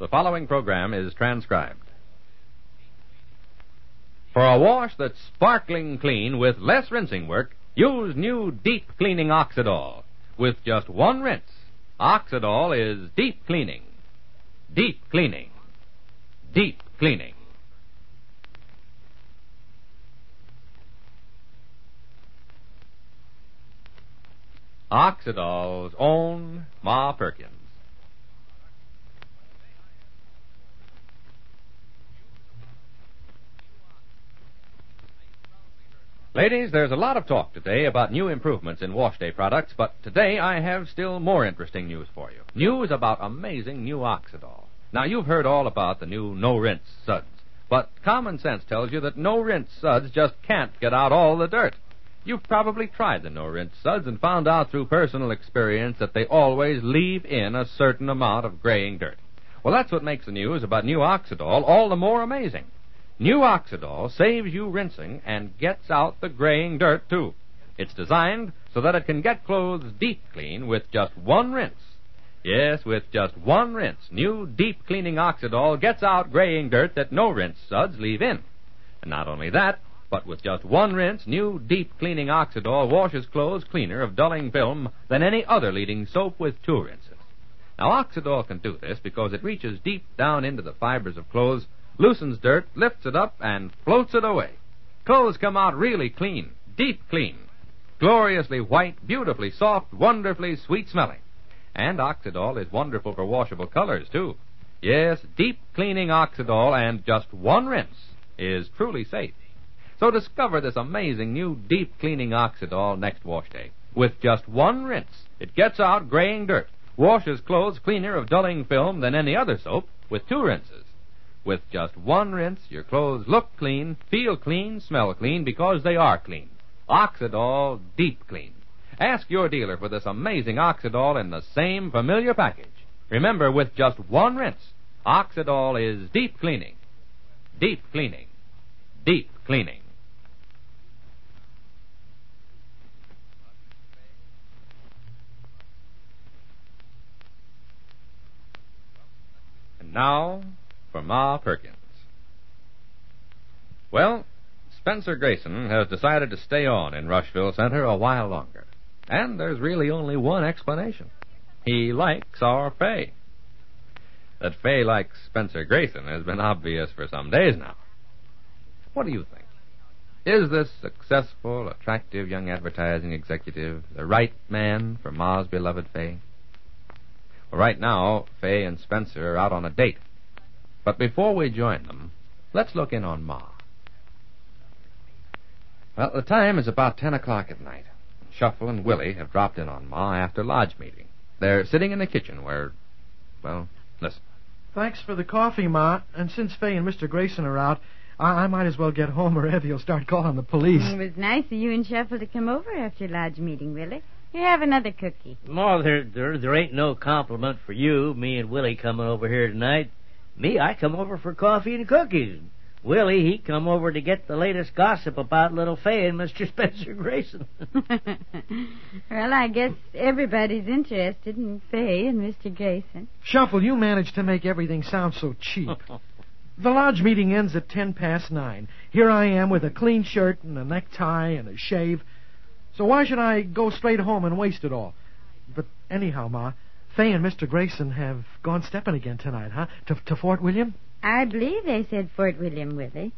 The following program is transcribed. For a wash that's sparkling clean with less rinsing work, use new deep cleaning Oxydol. With just one rinse, Oxydol is deep cleaning. Deep cleaning. Deep cleaning. Oxydol's own Ma Perkins. Ladies, there's a lot of talk today about new improvements in wash day products, but today I have still more interesting news for you. News about amazing new Oxydol. Now, you've heard all about the new no-rinse suds, but common sense tells you that no-rinse suds just can't get out all the dirt. You've probably tried the no-rinse suds and found out through personal experience that they always leave in a certain amount of graying dirt. Well, that's what makes the news about new Oxydol all the more amazing. New Oxydol saves you rinsing and gets out the graying dirt, too. It's designed so that it can get clothes deep clean with just one rinse. Yes, with just one rinse, new deep cleaning Oxydol gets out graying dirt that no rinse suds leave in. And not only that, but with just one rinse, new deep cleaning Oxydol washes clothes cleaner of dulling film than any other leading soap with two rinses. Now, Oxydol can do this because it reaches deep down into the fibers of clothes, loosens dirt, lifts it up, and floats it away. Clothes come out really clean, deep clean, gloriously white, beautifully soft, wonderfully sweet-smelling. And Oxydol is wonderful for washable colors, too. Yes, deep cleaning Oxydol and just one rinse is truly safe. So discover this amazing new deep cleaning Oxydol next wash day. With just one rinse, it gets out graying dirt, washes clothes cleaner of dulling film than any other soap with two rinses. With just one rinse, your clothes look clean, feel clean, smell clean, because they are clean. Oxydol Deep Clean. Ask your dealer for this amazing Oxydol in the same familiar package. Remember, with just one rinse, Oxydol is deep cleaning. Deep cleaning. Deep cleaning. And now, for Ma Perkins. Well, Spencer Grayson has decided to stay on in Rushville Center a while longer. And there's really only one explanation. He likes our Faye. That Faye likes Spencer Grayson has been obvious for some days now. What do you think? Is this successful, attractive young advertising executive the right man for Ma's beloved Faye? Well, right now, Faye and Spencer are out on a date. But before we join them, let's look in on Ma. Well, the time is about 10:00 at night. Shuffle and Willie have dropped in on Ma after lodge meeting. They're sitting in the kitchen where, well, listen. Thanks for the coffee, Ma. And since Faye and Mr. Grayson are out, I might as well get home or Evie will start calling the police. It was nice of you and Shuffle to come over after lodge meeting, Willie. Here, have another cookie. Ma, there ain't no compliment for you, me and Willie coming over here tonight. Me, I come over for coffee and cookies. Willie, he come over to get the latest gossip about little Faye and Mr. Spencer Grayson. Well, I guess everybody's interested in Faye and Mr. Grayson. Shuffle, you managed to make everything sound so cheap. The lodge meeting ends at 9:10. Here I am with a clean shirt and a necktie and a shave. So why should I go straight home and waste it all? But anyhow, Ma, Faye and Mr. Grayson have gone stepping again tonight, huh? To Fort William? I believe they said Fort William, Willie.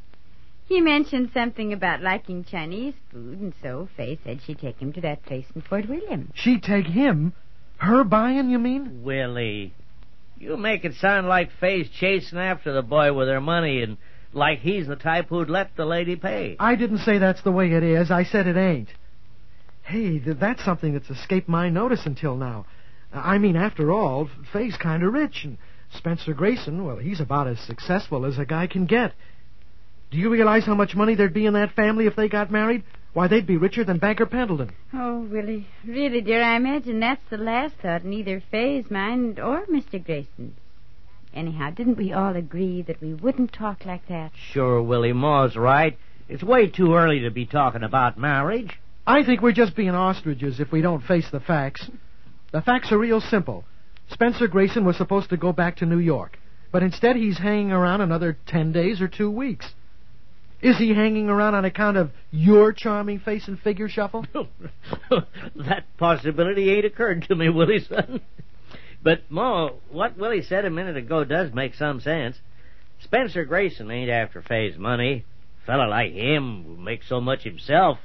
He mentioned something about liking Chinese food, and so Faye said she'd take him to that place in Fort William. She'd take him? Her buying, you mean? Willie, you make it sound like Faye's chasing after the boy with her money and like he's the type who'd let the lady pay. I didn't say that's the way it is. I said it ain't. Hey, that's something that's escaped my notice until now. I mean, after all, Faye's kind of rich, and Spencer Grayson, well, he's about as successful as a guy can get. Do you realize how much money there'd be in that family if they got married? Why, they'd be richer than Banker Pendleton. Oh, Willie, really, dear, I imagine that's the last thought in either Faye's mind or Mr. Grayson's. Anyhow, didn't we all agree that we wouldn't talk like that? Sure, Willie, Ma's right. It's way too early to be talking about marriage. I think we're just being ostriches if we don't face the facts. The facts are real simple. Spencer Grayson was supposed to go back to New York. But instead he's hanging around another 10 days or 2 weeks. Is he hanging around on account of your charming face and figure, Shuffle? That possibility ain't occurred to me, Willie, son. But, Mo, what Willie said a minute ago does make some sense. Spencer Grayson ain't after Faye's money. A fella like him will make so much himself.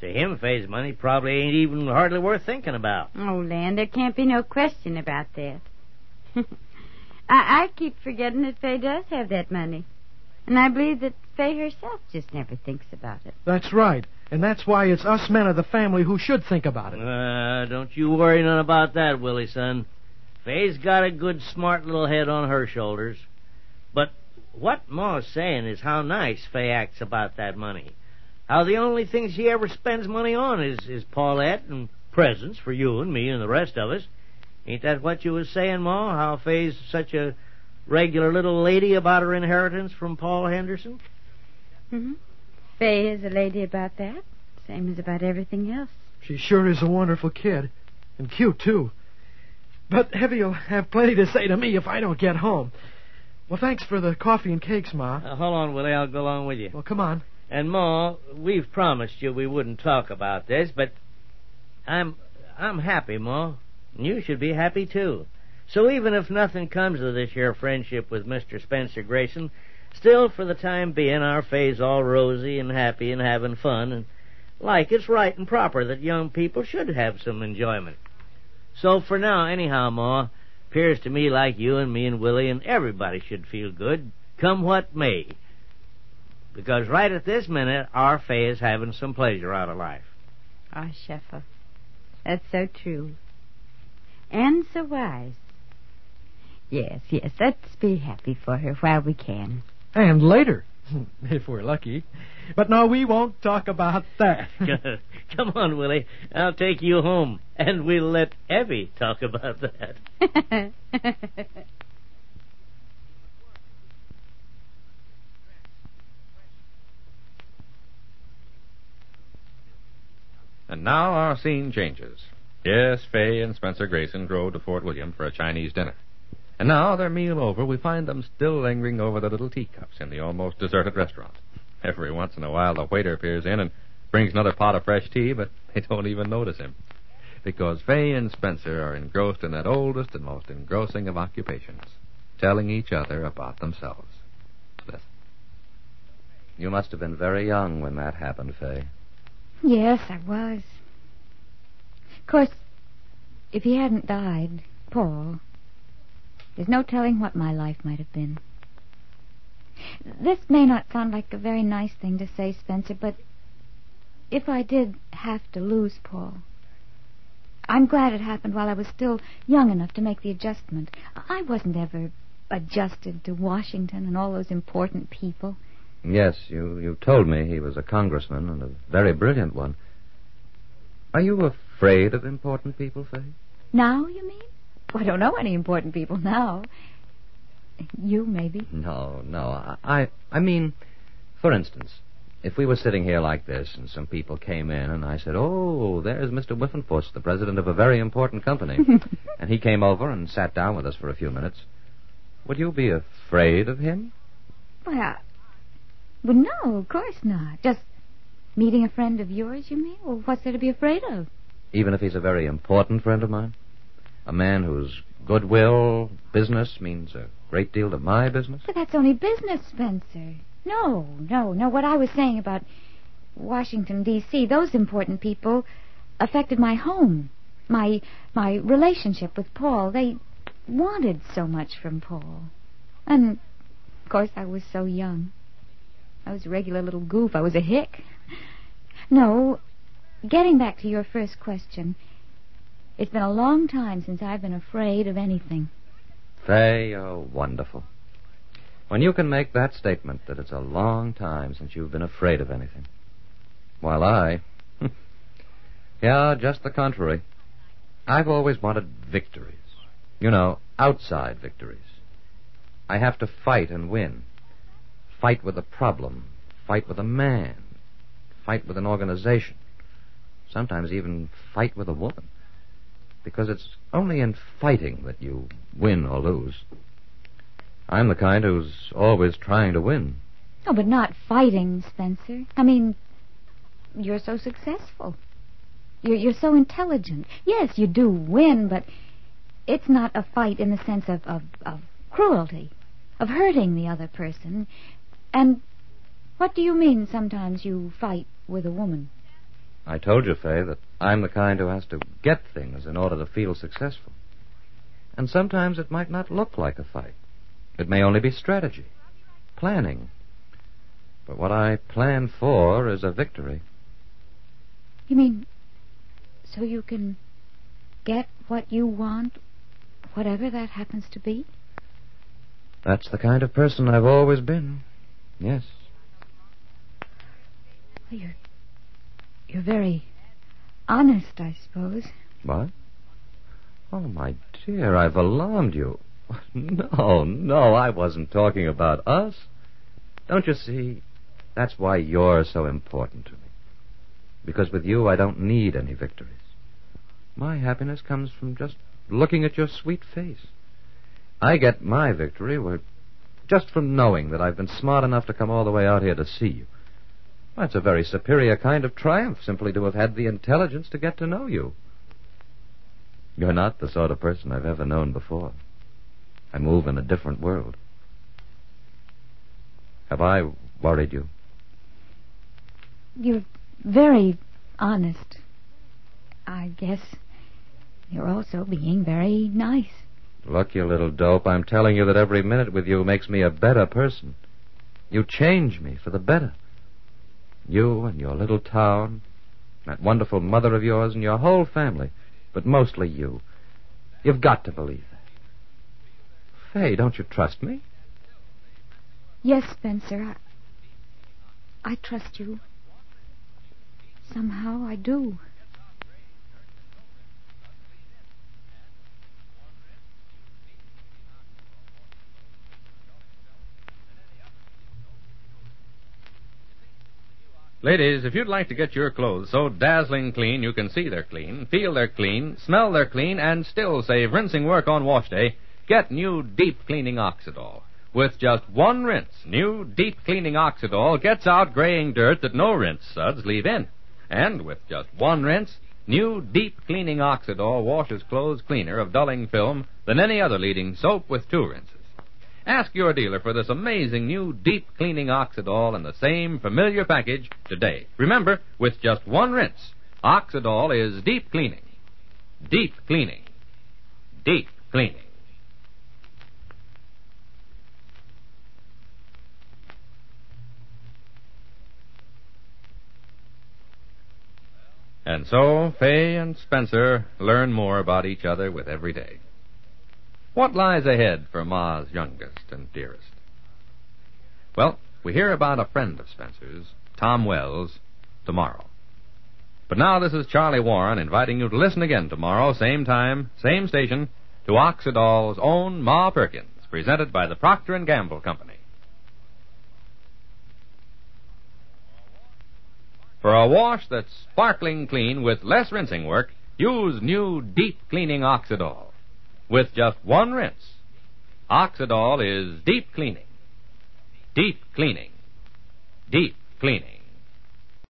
To him, Faye's money probably ain't even hardly worth thinking about. Oh, Land, there can't be no question about that. I keep forgetting that Faye does have that money. And I believe that Faye herself just never thinks about it. That's right. And that's why it's us men of the family who should think about it. Don't you worry none about that, Willie, son. Faye's got a good, smart little head on her shoulders. But what Ma's saying is how nice Faye acts about that money. How the only thing she ever spends money on is Paulette and presents for you and me and the rest of us. Ain't that what you was saying, Ma? How Faye's such a regular little lady about her inheritance from Paul Henderson? Mm-hmm. Faye is a lady about that, same as about everything else. She sure is a wonderful kid, and cute, too. But Heavy'll have plenty to say to me if I don't get home. Well, thanks for the coffee and cakes, Ma. Hold on, Willie. I'll go along with you. Well, come on. And, Ma, we've promised you we wouldn't talk about this, but I'm happy, Ma. And you should be happy, too. So even if nothing comes of this here friendship with Mr. Spencer Grayson, still, for the time being, our Faye's all rosy and happy and having fun, and like it's right and proper that young people should have some enjoyment. So for now, anyhow, Ma, appears to me like you and me and Willie and everybody should feel good, come what may. Because right at this minute, our Faye is having some pleasure out of life. Ah, oh, Sheffa, that's so true. And so wise. Yes, let's be happy for her while we can. And later, if we're lucky. But no, we won't talk about that. Come on, Willie. I'll take you home, and we'll let Evie talk about that. And now our scene changes. Yes, Faye and Spencer Grayson drove to Fort William for a Chinese dinner. And now, their meal over, we find them still lingering over the little teacups in the almost deserted restaurant. Every once in a while, the waiter peers in and brings another pot of fresh tea, but they don't even notice him. Because Faye and Spencer are engrossed in that oldest and most engrossing of occupations, telling each other about themselves. Listen. You must have been very young when that happened, Faye. Yes, I was. Of course, if he hadn't died, Paul... There's no telling what my life might have been. This may not sound like a very nice thing to say, Spencer, but if I did have to lose Paul, I'm glad it happened while I was still young enough to make the adjustment. I wasn't ever adjusted to Washington and all those important people. Yes, you told me he was a congressman and a very brilliant one. Are you afraid of important people, Faye? Now, you mean? I don't know any important people now. You, maybe? No. I mean, for instance, if we were sitting here like this and some people came in and I said, oh, there's Mr. Wiffenpuss, the president of a very important company, and he came over and sat down with us for a few minutes, would you be afraid of him? Well, no, of course not. Just meeting a friend of yours, you mean? Well, what's there to be afraid of? Even if he's a very important friend of mine? A man whose goodwill, business, means a great deal to my business. But that's only business, Spencer. No. What I was saying about Washington, D.C., those important people affected my home, my relationship with Paul. They wanted so much from Paul. And, of course, I was so young. I was a regular little goof. I was a hick. No, getting back to your first question... It's been a long time since I've been afraid of anything. Faye, you're wonderful. When you can make that statement that it's a long time since you've been afraid of anything. While I, just the contrary. I've always wanted victories. You know, outside victories. I have to fight and win. Fight with a problem. Fight with a man. Fight with an organization. Sometimes even fight with a woman. Because it's only in fighting that you win or lose. I'm the kind who's always trying to win. Oh, but not fighting, Spencer. I mean, you're so successful. You're so intelligent. Yes, you do win, but it's not a fight in the sense of cruelty, of hurting the other person. And what do you mean sometimes you fight with a woman? I told you, Faye, that I'm the kind who has to get things in order to feel successful. And sometimes it might not look like a fight. It may only be strategy, planning. But what I plan for is a victory. You mean so you can get what you want, whatever that happens to be? That's the kind of person I've always been, yes. Well, you're very honest, I suppose. What? Oh, my dear, I've alarmed you. No, I wasn't talking about us. Don't you see? That's why you're so important to me. Because with you, I don't need any victories. My happiness comes from just looking at your sweet face. I get my victory just from knowing that I've been smart enough to come all the way out here to see you. That's a very superior kind of triumph, simply to have had the intelligence to get to know you. You're not the sort of person I've ever known before. I move in a different world. Have I worried you? You're very honest. I guess you're also being very nice. Look, you little dope, I'm telling you that every minute with you makes me a better person. You change me for the better. You and your little town, that wonderful mother of yours and your whole family, but mostly you. You've got to believe that. Faye, don't you trust me? Yes, Spencer, I trust you. Somehow I do. Ladies, if you'd like to get your clothes so dazzling clean you can see they're clean, feel they're clean, smell they're clean, and still save rinsing work on wash day, get new deep cleaning Oxydol. With just one rinse, new deep cleaning Oxydol gets out graying dirt that no rinse suds leave in. And with just one rinse, new deep cleaning Oxydol washes clothes cleaner of dulling film than any other leading soap with two rinses. Ask your dealer for this amazing new deep cleaning Oxydol in the same familiar package today. Remember, with just one rinse, Oxydol is deep cleaning. Deep cleaning. Deep cleaning. And so, Faye and Spencer learn more about each other with every day. What lies ahead for Ma's youngest and dearest? Well, we hear about a friend of Spencer's, Tom Wells, tomorrow. But now this is Charlie Warren inviting you to listen again tomorrow, same time, same station, to Oxydol's own Ma Perkins, presented by the Procter & Gamble Company. For a wash that's sparkling clean with less rinsing work, use new deep cleaning Oxydol. With just one rinse, Oxydol is deep cleaning. Deep cleaning. Deep cleaning.